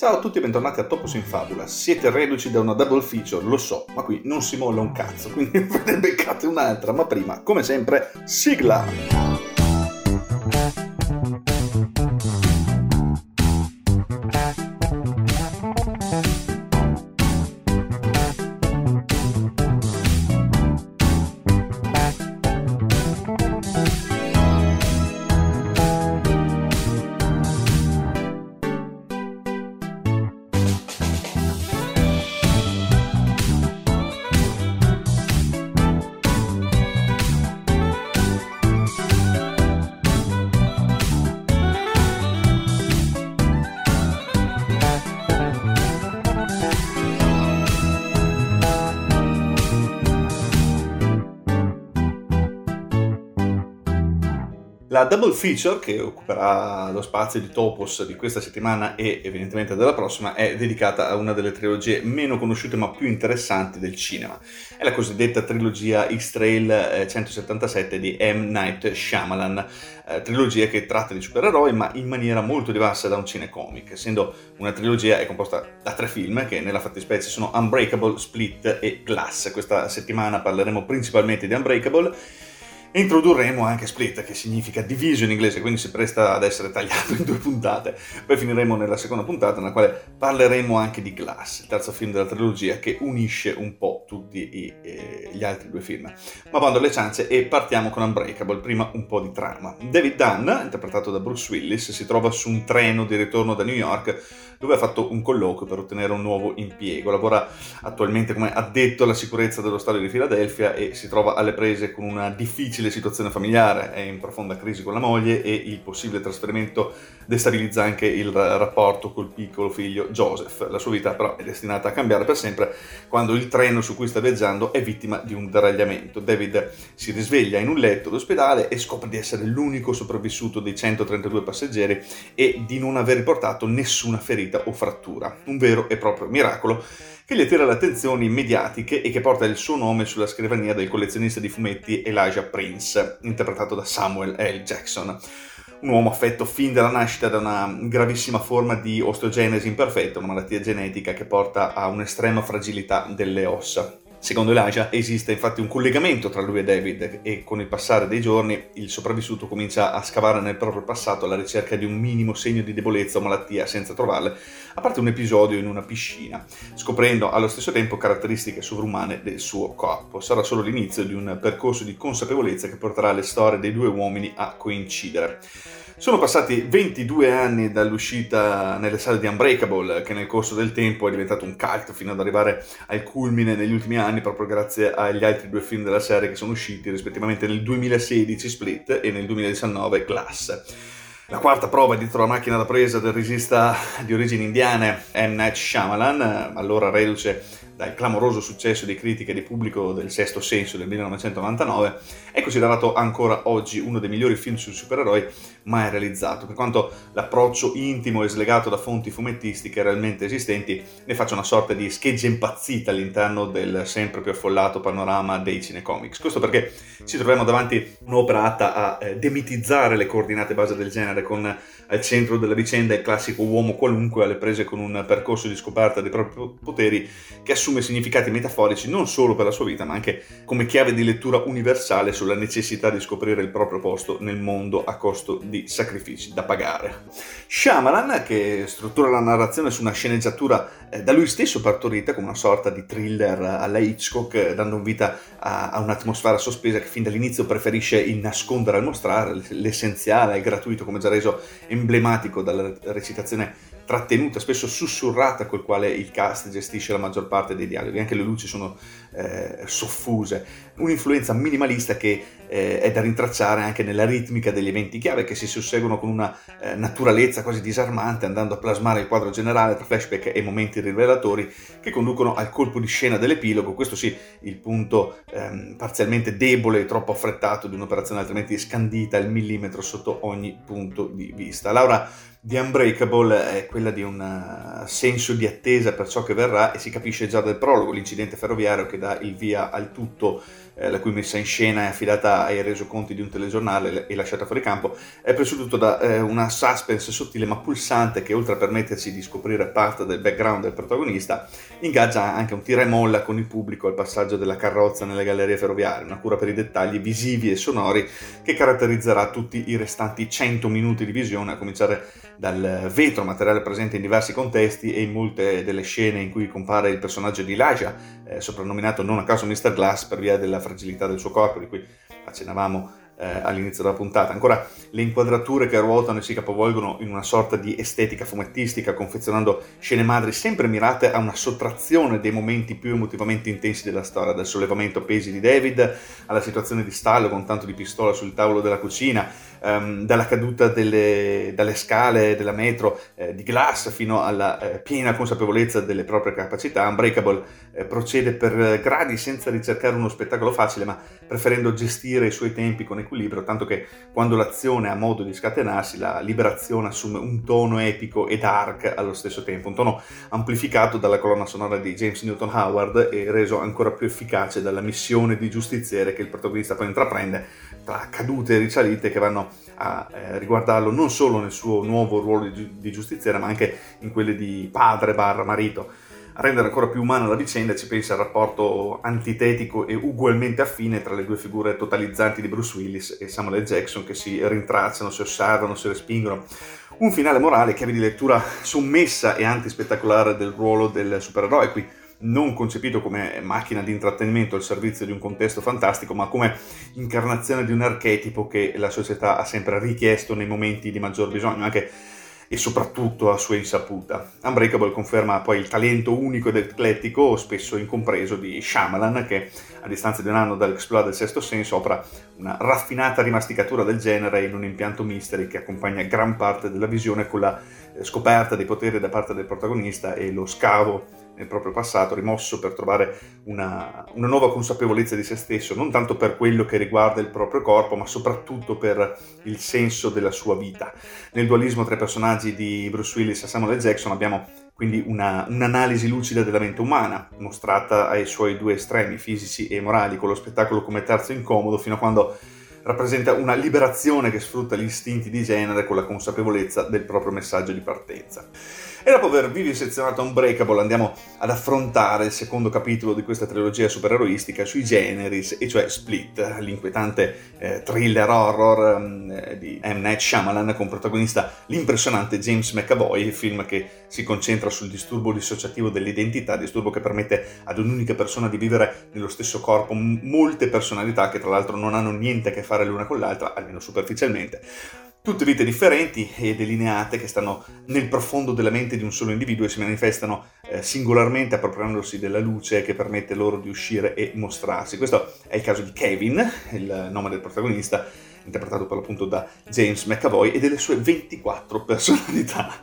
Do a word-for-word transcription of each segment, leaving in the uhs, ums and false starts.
Ciao a tutti e bentornati a Topos in Fabula. Siete reduci da una double feature, lo so, ma qui non si molla un cazzo, quindi ve ne beccate un'altra, ma prima, come sempre, sigla! La double feature che occuperà lo spazio di Topos di questa settimana e evidentemente della prossima è dedicata a una delle trilogie meno conosciute ma più interessanti del cinema. È la cosiddetta trilogia X-Trail centosettantasette di M. Night Shyamalan, eh, trilogia che tratta di supereroi ma in maniera molto diversa da un cinecomic, essendo una trilogia è composta da tre film che nella fattispecie sono Unbreakable, Split e Glass. Questa settimana parleremo principalmente di Unbreakable. Introdurremo anche Split, che significa diviso in inglese, quindi si presta ad essere tagliato in due puntate. Poi finiremo nella seconda puntata, nella quale parleremo anche di Glass, il terzo film della trilogia che unisce un po' tutti i, eh, gli altri due film. Ma bando alle ciance e partiamo con Unbreakable, prima un po' di trama. David Dunn, interpretato da Bruce Willis, si trova su un treno di ritorno da New York, dove ha fatto un colloquio per ottenere un nuovo impiego. Lavora attualmente come addetto alla sicurezza dello stadio di Filadelfia e si trova alle prese con una difficile situazione familiare. È in profonda crisi con la moglie e il possibile trasferimento destabilizza anche il rapporto col piccolo figlio Joseph. La sua vita però è destinata a cambiare per sempre quando il treno su cui sta viaggiando è vittima di un deragliamento. David si risveglia in un letto d'ospedale e scopre di essere l'unico sopravvissuto dei centotrentadue passeggeri e di non aver portato nessuna ferita o frattura, un vero e proprio miracolo che gli attira le attenzioni mediatiche e che porta il suo nome sulla scrivania del collezionista di fumetti Elijah Prince, interpretato da Samuel L. Jackson. Un uomo affetto fin dalla nascita da una gravissima forma di osteogenesi imperfecta, una malattia genetica che porta a un'estrema fragilità delle ossa. Secondo Elijah esiste infatti un collegamento tra lui e David e con il passare dei giorni il sopravvissuto comincia a scavare nel proprio passato alla ricerca di un minimo segno di debolezza o malattia senza trovarle, a parte un episodio in una piscina, scoprendo allo stesso tempo caratteristiche sovrumane del suo corpo. Sarà solo l'inizio di un percorso di consapevolezza che porterà le storie dei due uomini a coincidere. Sono passati ventidue anni dall'uscita nelle sale di Unbreakable, che nel corso del tempo è diventato un cult fino ad arrivare al culmine negli ultimi anni proprio grazie agli altri due film della serie che sono usciti rispettivamente nel duemilasedici Split e nel duemiladiciannove Glass. La quarta prova dietro la macchina da presa del regista di origini indiane M. Night Shyamalan, allora reduce dal clamoroso successo di critica e di pubblico del Sesto senso del millenovecentonovantanove, è considerato ancora oggi uno dei migliori film sui supereroi mai realizzato, per quanto l'approccio intimo e slegato da fonti fumettistiche realmente esistenti ne faccia una sorta di scheggia impazzita all'interno del sempre più affollato panorama dei cinecomics. Questo perché ci troviamo davanti un'opera atta a demitizzare le coordinate base del genere, con al centro della vicenda il classico uomo qualunque alle prese con un percorso di scoperta dei propri poteri che assume significati metaforici non solo per la sua vita ma anche come chiave di lettura universale sulla necessità di scoprire il proprio posto nel mondo a costo di sacrifici da pagare. Shyamalan, che struttura la narrazione su una sceneggiatura da lui stesso partorita come una sorta di thriller alla Hitchcock, dando vita a, a un'atmosfera sospesa che fin dall'inizio preferisce il nascondere al mostrare, l'essenziale, il gratuito come già reso emblematico dalla recitazione trattenuta, spesso sussurrata, col quale il cast gestisce la maggior parte dei dialoghi. Anche le luci sono eh, soffuse. Un'influenza minimalista che eh, è da rintracciare anche nella ritmica degli eventi chiave che si susseguono con una eh, naturalezza quasi disarmante, andando a plasmare il quadro generale tra flashback e momenti rivelatori che conducono al colpo di scena dell'epilogo. Questo sì, il punto ehm, parzialmente debole e troppo affrettato di un'operazione altrimenti scandita al millimetro sotto ogni punto di vista. Laura di Unbreakable è quella di un senso di attesa per ciò che verrà e si capisce già dal prologo, l'incidente ferroviario che dà il via al tutto eh, la cui messa in scena è affidata ai resoconti di un telegiornale e lasciata fuori campo, è presieduto da eh, una suspense sottile ma pulsante che, oltre a permettersi di scoprire parte del background del protagonista, ingaggia anche un tira e molla con il pubblico al passaggio della carrozza nelle gallerie ferroviarie, una cura per i dettagli visivi e sonori che caratterizzerà tutti i restanti cento minuti di visione, a cominciare dal vetro, materiale presente in diversi contesti e in molte delle scene in cui compare il personaggio di Elijah, eh, soprannominato non a caso mister Glass per via della fragilità del suo corpo, di cui accennavamo eh, all'inizio della puntata. Ancora le inquadrature che ruotano e si capovolgono in una sorta di estetica fumettistica, confezionando scene madri sempre mirate a una sottrazione dei momenti più emotivamente intensi della storia, dal sollevamento a pesi di David alla situazione di stallo con tanto di pistola sul tavolo della cucina, ehm, dalla caduta delle, dalle scale della metro eh, di Glass fino alla eh, piena consapevolezza delle proprie capacità. Unbreakable eh, procede per eh, gradi senza ricercare uno spettacolo facile, ma preferendo gestire i suoi tempi con equilibrio, tanto che quando l'azione ha modo di scatenarsi, la liberazione assume un tono epico e dark allo stesso tempo, un tono amplificato dalla colonna sonora di James Newton Howard e reso ancora più efficace dalla missione di giustiziere che il protagonista poi intraprende, tra cadute e risalite che vanno a eh, riguardarlo non solo nel suo nuovo ruolo di, di giustiziere, ma anche in quelle di padre barra marito. A rendere ancora più umana la vicenda ci pensa il rapporto antitetico e ugualmente affine tra le due figure totalizzanti di Bruce Willis e Samuel L. Jackson, che si rintracciano, si osservano, si respingono. Un finale morale, chiave di lettura sommessa e antispettacolare del ruolo del supereroe, qui non concepito come macchina di intrattenimento al servizio di un contesto fantastico, ma come incarnazione di un archetipo che la società ha sempre richiesto nei momenti di maggior bisogno, anche e soprattutto a sua insaputa. Unbreakable conferma poi il talento unico ed eclettico, spesso incompreso, di Shyamalan, che a distanza di un anno dall'exploit del Sesto Senso opera una raffinata rimasticatura del genere in un impianto mystery che accompagna gran parte della visione con la scoperta dei poteri da parte del protagonista e lo scavo nel proprio passato, rimosso per trovare una, una nuova consapevolezza di se stesso, non tanto per quello che riguarda il proprio corpo, ma soprattutto per il senso della sua vita. Nel dualismo tra i personaggi di Bruce Willis e Samuel L. Jackson abbiamo quindi una, un'analisi lucida della mente umana, mostrata ai suoi due estremi, fisici e morali, con lo spettacolo come terzo incomodo, fino a quando rappresenta una liberazione che sfrutta gli istinti di genere con la consapevolezza del proprio messaggio di partenza. E dopo aver vivisezionato Unbreakable andiamo ad affrontare il secondo capitolo di questa trilogia supereroistica sui generis, e cioè Split, l'inquietante eh, thriller horror um, di M. Night Shyamalan, con protagonista l'impressionante James McAvoy, film che si concentra sul disturbo dissociativo dell'identità, disturbo che permette ad un'unica persona di vivere nello stesso corpo m- molte personalità che tra l'altro non hanno niente a che fare l'una con l'altra, almeno superficialmente. Tutte vite differenti e delineate che stanno nel profondo della mente di un solo individuo e si manifestano eh, singolarmente, appropriandosi della luce che permette loro di uscire e mostrarsi. Questo è il caso di Kevin, il nome del protagonista, interpretato per l'appunto da James McAvoy, e delle sue ventiquattro personalità.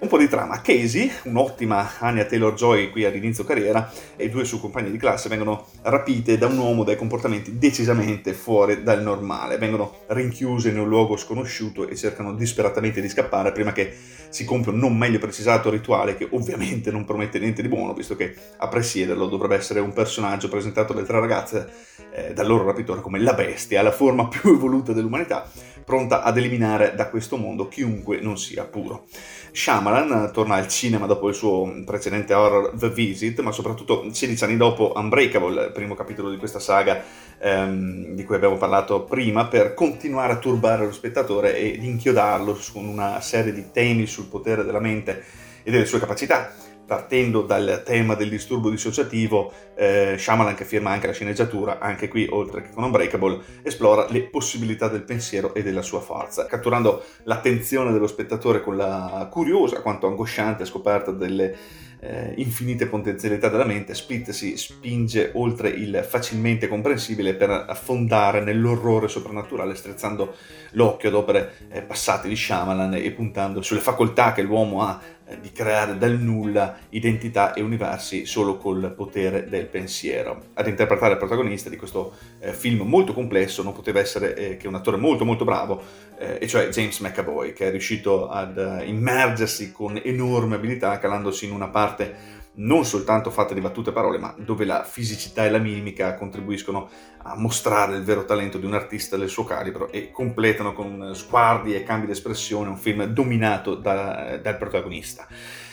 Un po' di trama. Casey, un'ottima Anya Taylor-Joy qui all'inizio carriera, e due sue compagne di classe vengono rapite da un uomo dai comportamenti decisamente fuori dal normale. Vengono rinchiuse in un luogo sconosciuto e cercano disperatamente di scappare prima che si compia un non meglio precisato rituale che ovviamente non promette niente di buono, visto che a presiederlo dovrebbe essere un personaggio presentato dalle tre ragazze eh, dal loro rapitore come la bestia, la forma più evoluta dell'umanità, pronta ad eliminare da questo mondo chiunque non sia puro. Shyamalan torna al cinema dopo il suo precedente horror The Visit, ma soprattutto sedici anni dopo Unbreakable, primo capitolo di questa saga ehm, di cui abbiamo parlato prima, per continuare a turbare lo spettatore ed inchiodarlo con una serie di temi sul potere della mente e delle sue capacità. Partendo dal tema del disturbo dissociativo, eh, Shyamalan, che firma anche la sceneggiatura, anche qui oltre che con Unbreakable, esplora le possibilità del pensiero e della sua forza, catturando l'attenzione dello spettatore con la curiosa quanto angosciante scoperta delle eh, infinite potenzialità della mente. Split si spinge oltre il facilmente comprensibile per affondare nell'orrore soprannaturale, strizzando l'occhio ad opere eh, passate di Shyamalan e puntando sulle facoltà che l'uomo ha di creare dal nulla identità e universi solo col potere del pensiero. Ad interpretare il protagonista di questo eh, film molto complesso non poteva essere eh, che un attore molto molto bravo, eh, e cioè James McAvoy, che è riuscito ad uh, immergersi con enorme abilità, calandosi in una parte non soltanto fatta di battute e parole, ma dove la fisicità e la mimica contribuiscono a mostrare il vero talento di un artista del suo calibro e completano con sguardi e cambi d'espressione un film dominato da, dal protagonista.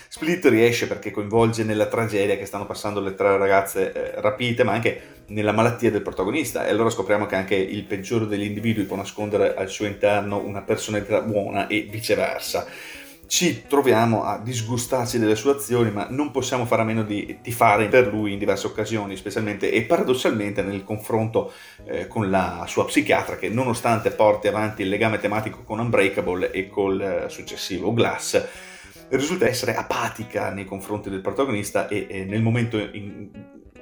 Split riesce perché coinvolge nella tragedia che stanno passando le tre ragazze eh, rapite, ma anche nella malattia del protagonista, e allora scopriamo che anche il peggiore degli individui può nascondere al suo interno una personalità buona e viceversa. Ci troviamo a disgustarci delle sue azioni, ma non possiamo fare a meno di tifare per lui in diverse occasioni, specialmente e paradossalmente nel confronto eh, con la sua psichiatra, che nonostante porti avanti il legame tematico con Unbreakable e col eh, successivo Glass, risulta essere apatica nei confronti del protagonista e, e nel momento in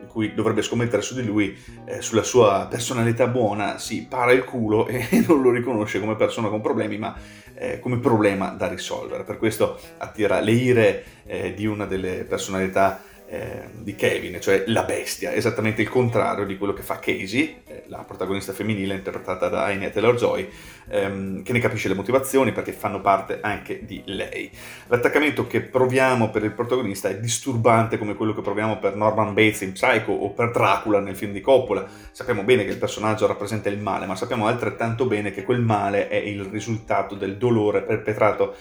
cui dovrebbe scommettere su di lui, eh, sulla sua personalità buona, si para il culo e non lo riconosce come persona con problemi, ma eh, come problema da risolvere. Per questo attira le ire eh, di una delle personalità eh, di Kevin, cioè la bestia, esattamente il contrario di quello che fa Casey, eh, la protagonista femminile interpretata da Anya Taylor-Joy, ehm, che ne capisce le motivazioni perché fanno parte anche di lei. L'attaccamento che proviamo per il protagonista è disturbante come quello che proviamo per Norman Bates in Psycho o per Dracula nel film di Coppola. Sappiamo bene che il personaggio rappresenta il male, ma sappiamo altrettanto bene che quel male è il risultato del dolore perpetrato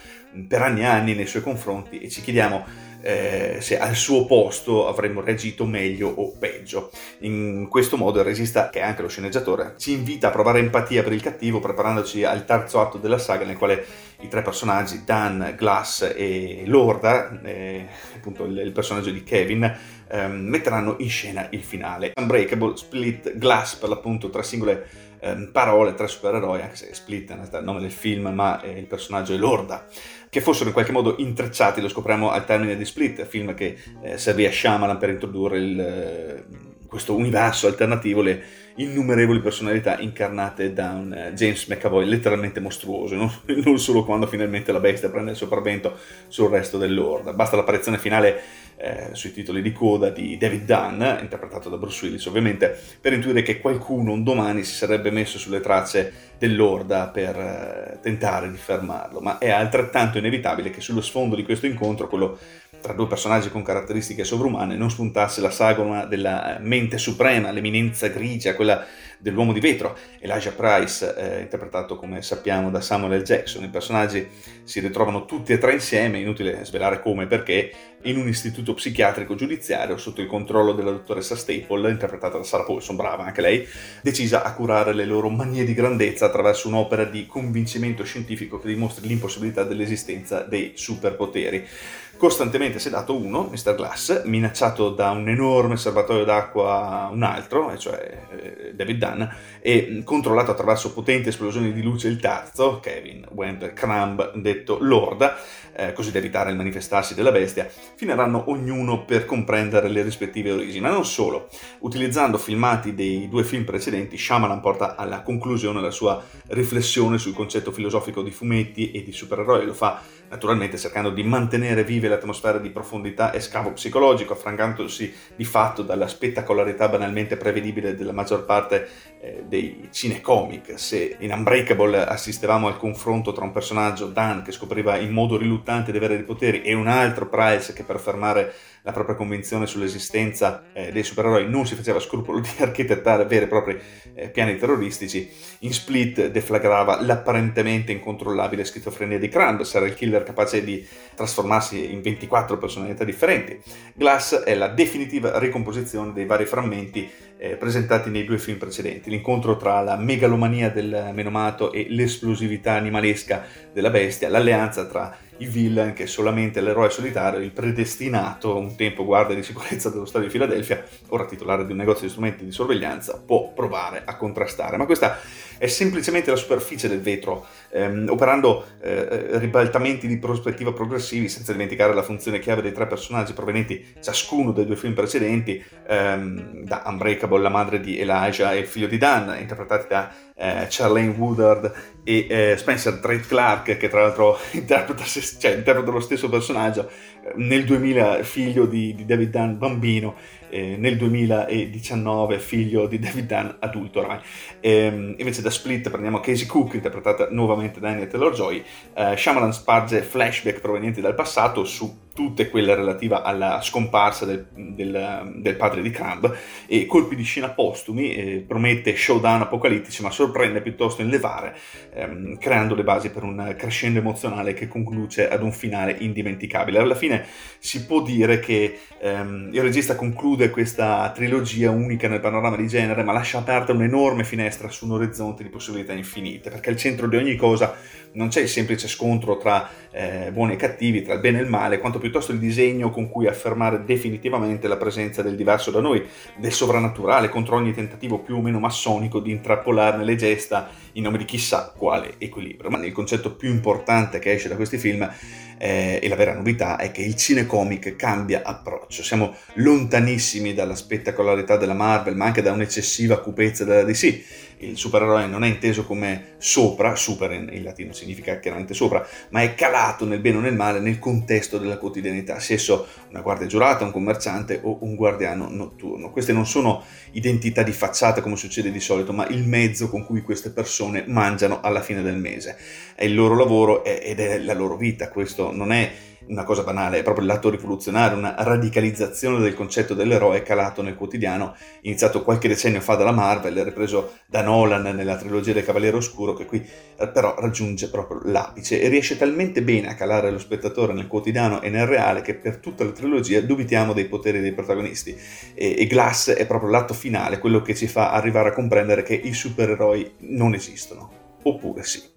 per anni e anni nei suoi confronti, e ci chiediamo Eh, se al suo posto avremmo reagito meglio o peggio. In questo modo il regista, che è anche lo sceneggiatore, ci invita a provare empatia per il cattivo, preparandoci al terzo atto della saga, nel quale i tre personaggi, Dan, Glass e Lorda, eh, appunto il, il personaggio di Kevin, eh, metteranno in scena il finale. Unbreakable, Split, Glass, per l'appunto tre singole eh, parole, tre supereroi, anche se Split è il nome del film, ma eh, il personaggio è Lorda, che fossero in qualche modo intrecciati, lo scopriamo al termine di Split, film che eh, servì a Shyamalan per introdurre il... Eh, questo universo alternativo, le innumerevoli personalità incarnate da un James McAvoy letteralmente mostruoso, non, non solo quando finalmente la bestia prende il sopravvento sul resto dell'orda. Basta l'apparizione finale eh, sui titoli di coda di David Dunn, interpretato da Bruce Willis ovviamente, per intuire che qualcuno un domani si sarebbe messo sulle tracce dell'orda per eh, tentare di fermarlo, ma è altrettanto inevitabile che sullo sfondo di questo incontro, quello tra due personaggi con caratteristiche sovrumane, non spuntasse la sagoma della mente suprema, l'eminenza grigia, quella dell'uomo di vetro, Elijah Prince, eh, interpretato come sappiamo da Samuel L. Jackson. I personaggi si ritrovano tutti e tre insieme, inutile svelare come e perché, in un istituto psichiatrico giudiziario sotto il controllo della dottoressa Staple, interpretata da Sarah Paulson, brava anche lei, decisa a curare le loro manie di grandezza attraverso un'opera di convincimento scientifico che dimostri l'impossibilità dell'esistenza dei superpoteri. Costantemente sedato uno, mister Glass, minacciato da un enorme serbatoio d'acqua un altro, e cioè David Dunn, e controllato attraverso potenti esplosioni di luce il terzo, Kevin Wendell Crumb, detto Lorda, eh, così da evitare il manifestarsi della bestia, finiranno ognuno per comprendere le rispettive origini. Ma non solo, utilizzando filmati dei due film precedenti, Shyamalan porta alla conclusione la sua riflessione sul concetto filosofico di fumetti e di supereroi. Lo fa naturalmente cercando di mantenere vive l'atmosfera di profondità e scavo psicologico, affrancandosi di fatto dalla spettacolarità banalmente prevedibile della maggior parte eh, dei cinecomic. Se in Unbreakable assistevamo al confronto tra un personaggio, Dan, che scopriva in modo riluttante di avere dei poteri, e un altro, Price, che per affermare la propria convinzione sull'esistenza eh, dei supereroi non si faceva scrupolo di architettare veri e propri eh, piani terroristici, in Split deflagrava l'apparentemente incontrollabile schizofrenia di Crumb, serial killer capace di trasformarsi in ventiquattro personalità differenti. Glass è la definitiva ricomposizione dei vari frammenti eh, presentati nei due film precedenti. L'incontro tra la megalomania del menomato e l'esplosività animalesca della bestia, l'alleanza tra il villain che è solamente l'eroe solitario, il predestinato, un tempo guardia di sicurezza dello stadio di Filadelfia, ora titolare di un negozio di strumenti di sorveglianza, può provare a contrastare. Ma questa è semplicemente la superficie del vetro, ehm, operando eh, ribaltamenti di prospettiva progressivi, senza dimenticare la funzione chiave dei tre personaggi provenienti ciascuno dai due film precedenti, ehm, da Unbreakable, la madre di Elijah e il figlio di Dan, interpretati da eh, Charlene Woodard e eh, Spencer Treat Clark, che tra l'altro interpreta se cioè interpreta lo stesso personaggio, nel duemila figlio di, di David Dunn bambino, eh, nel duemiladiciannove figlio di David Dunn adulto oramai. Ehm, invece da Split prendiamo Casey Cook, interpretata nuovamente da Anya Taylor-Joy. eh, Shyamalan sparge flashback provenienti dal passato su tutte quelle relative alla scomparsa del, del, del padre di Crumb, e colpi di scena postumi, eh, promette showdown apocalittici ma sorprende piuttosto in levare, ehm, creando le basi per un crescendo emozionale che conclude ad un finale indimenticabile. Alla fine si può dire che ehm, il regista conclude questa trilogia unica nel panorama di genere, ma lascia aperta un'enorme finestra su un orizzonte di possibilità infinite, perché al centro di ogni cosa non c'è il semplice scontro tra eh, buoni e cattivi, tra il bene e il male, quanto piuttosto il disegno con cui affermare definitivamente la presenza del diverso da noi, del sovrannaturale, contro ogni tentativo più o meno massonico di intrappolarne le gesta in nome di chissà quale equilibrio. Ma il concetto più importante che esce da questi film eh, e la vera novità è che il cinecomic cambia approccio. Siamo lontanissimi dalla spettacolarità della Marvel, ma anche da un'eccessiva cupezza della D C. Il supereroe non è inteso come sopra, super in latino significa chiaramente sopra, ma è calato nel bene o nel male nel contesto della quotidianità, sia esso una guardia giurata, un commerciante o un guardiano notturno. Queste non sono identità di facciata come succede di solito, ma il mezzo con cui queste persone mangiano alla fine del mese. È il loro lavoro ed è la loro vita. Questo non è una cosa banale, è proprio l'atto rivoluzionario, una radicalizzazione del concetto dell'eroe calato nel quotidiano, iniziato qualche decennio fa dalla Marvel, ripreso da Nolan nella trilogia del Cavaliere Oscuro, che qui però raggiunge proprio l'apice e riesce talmente bene a calare lo spettatore nel quotidiano e nel reale che per tutta la trilogia dubitiamo dei poteri dei protagonisti, e, e Glass è proprio l'atto finale, quello che ci fa arrivare a comprendere che i supereroi non esistono, oppure sì.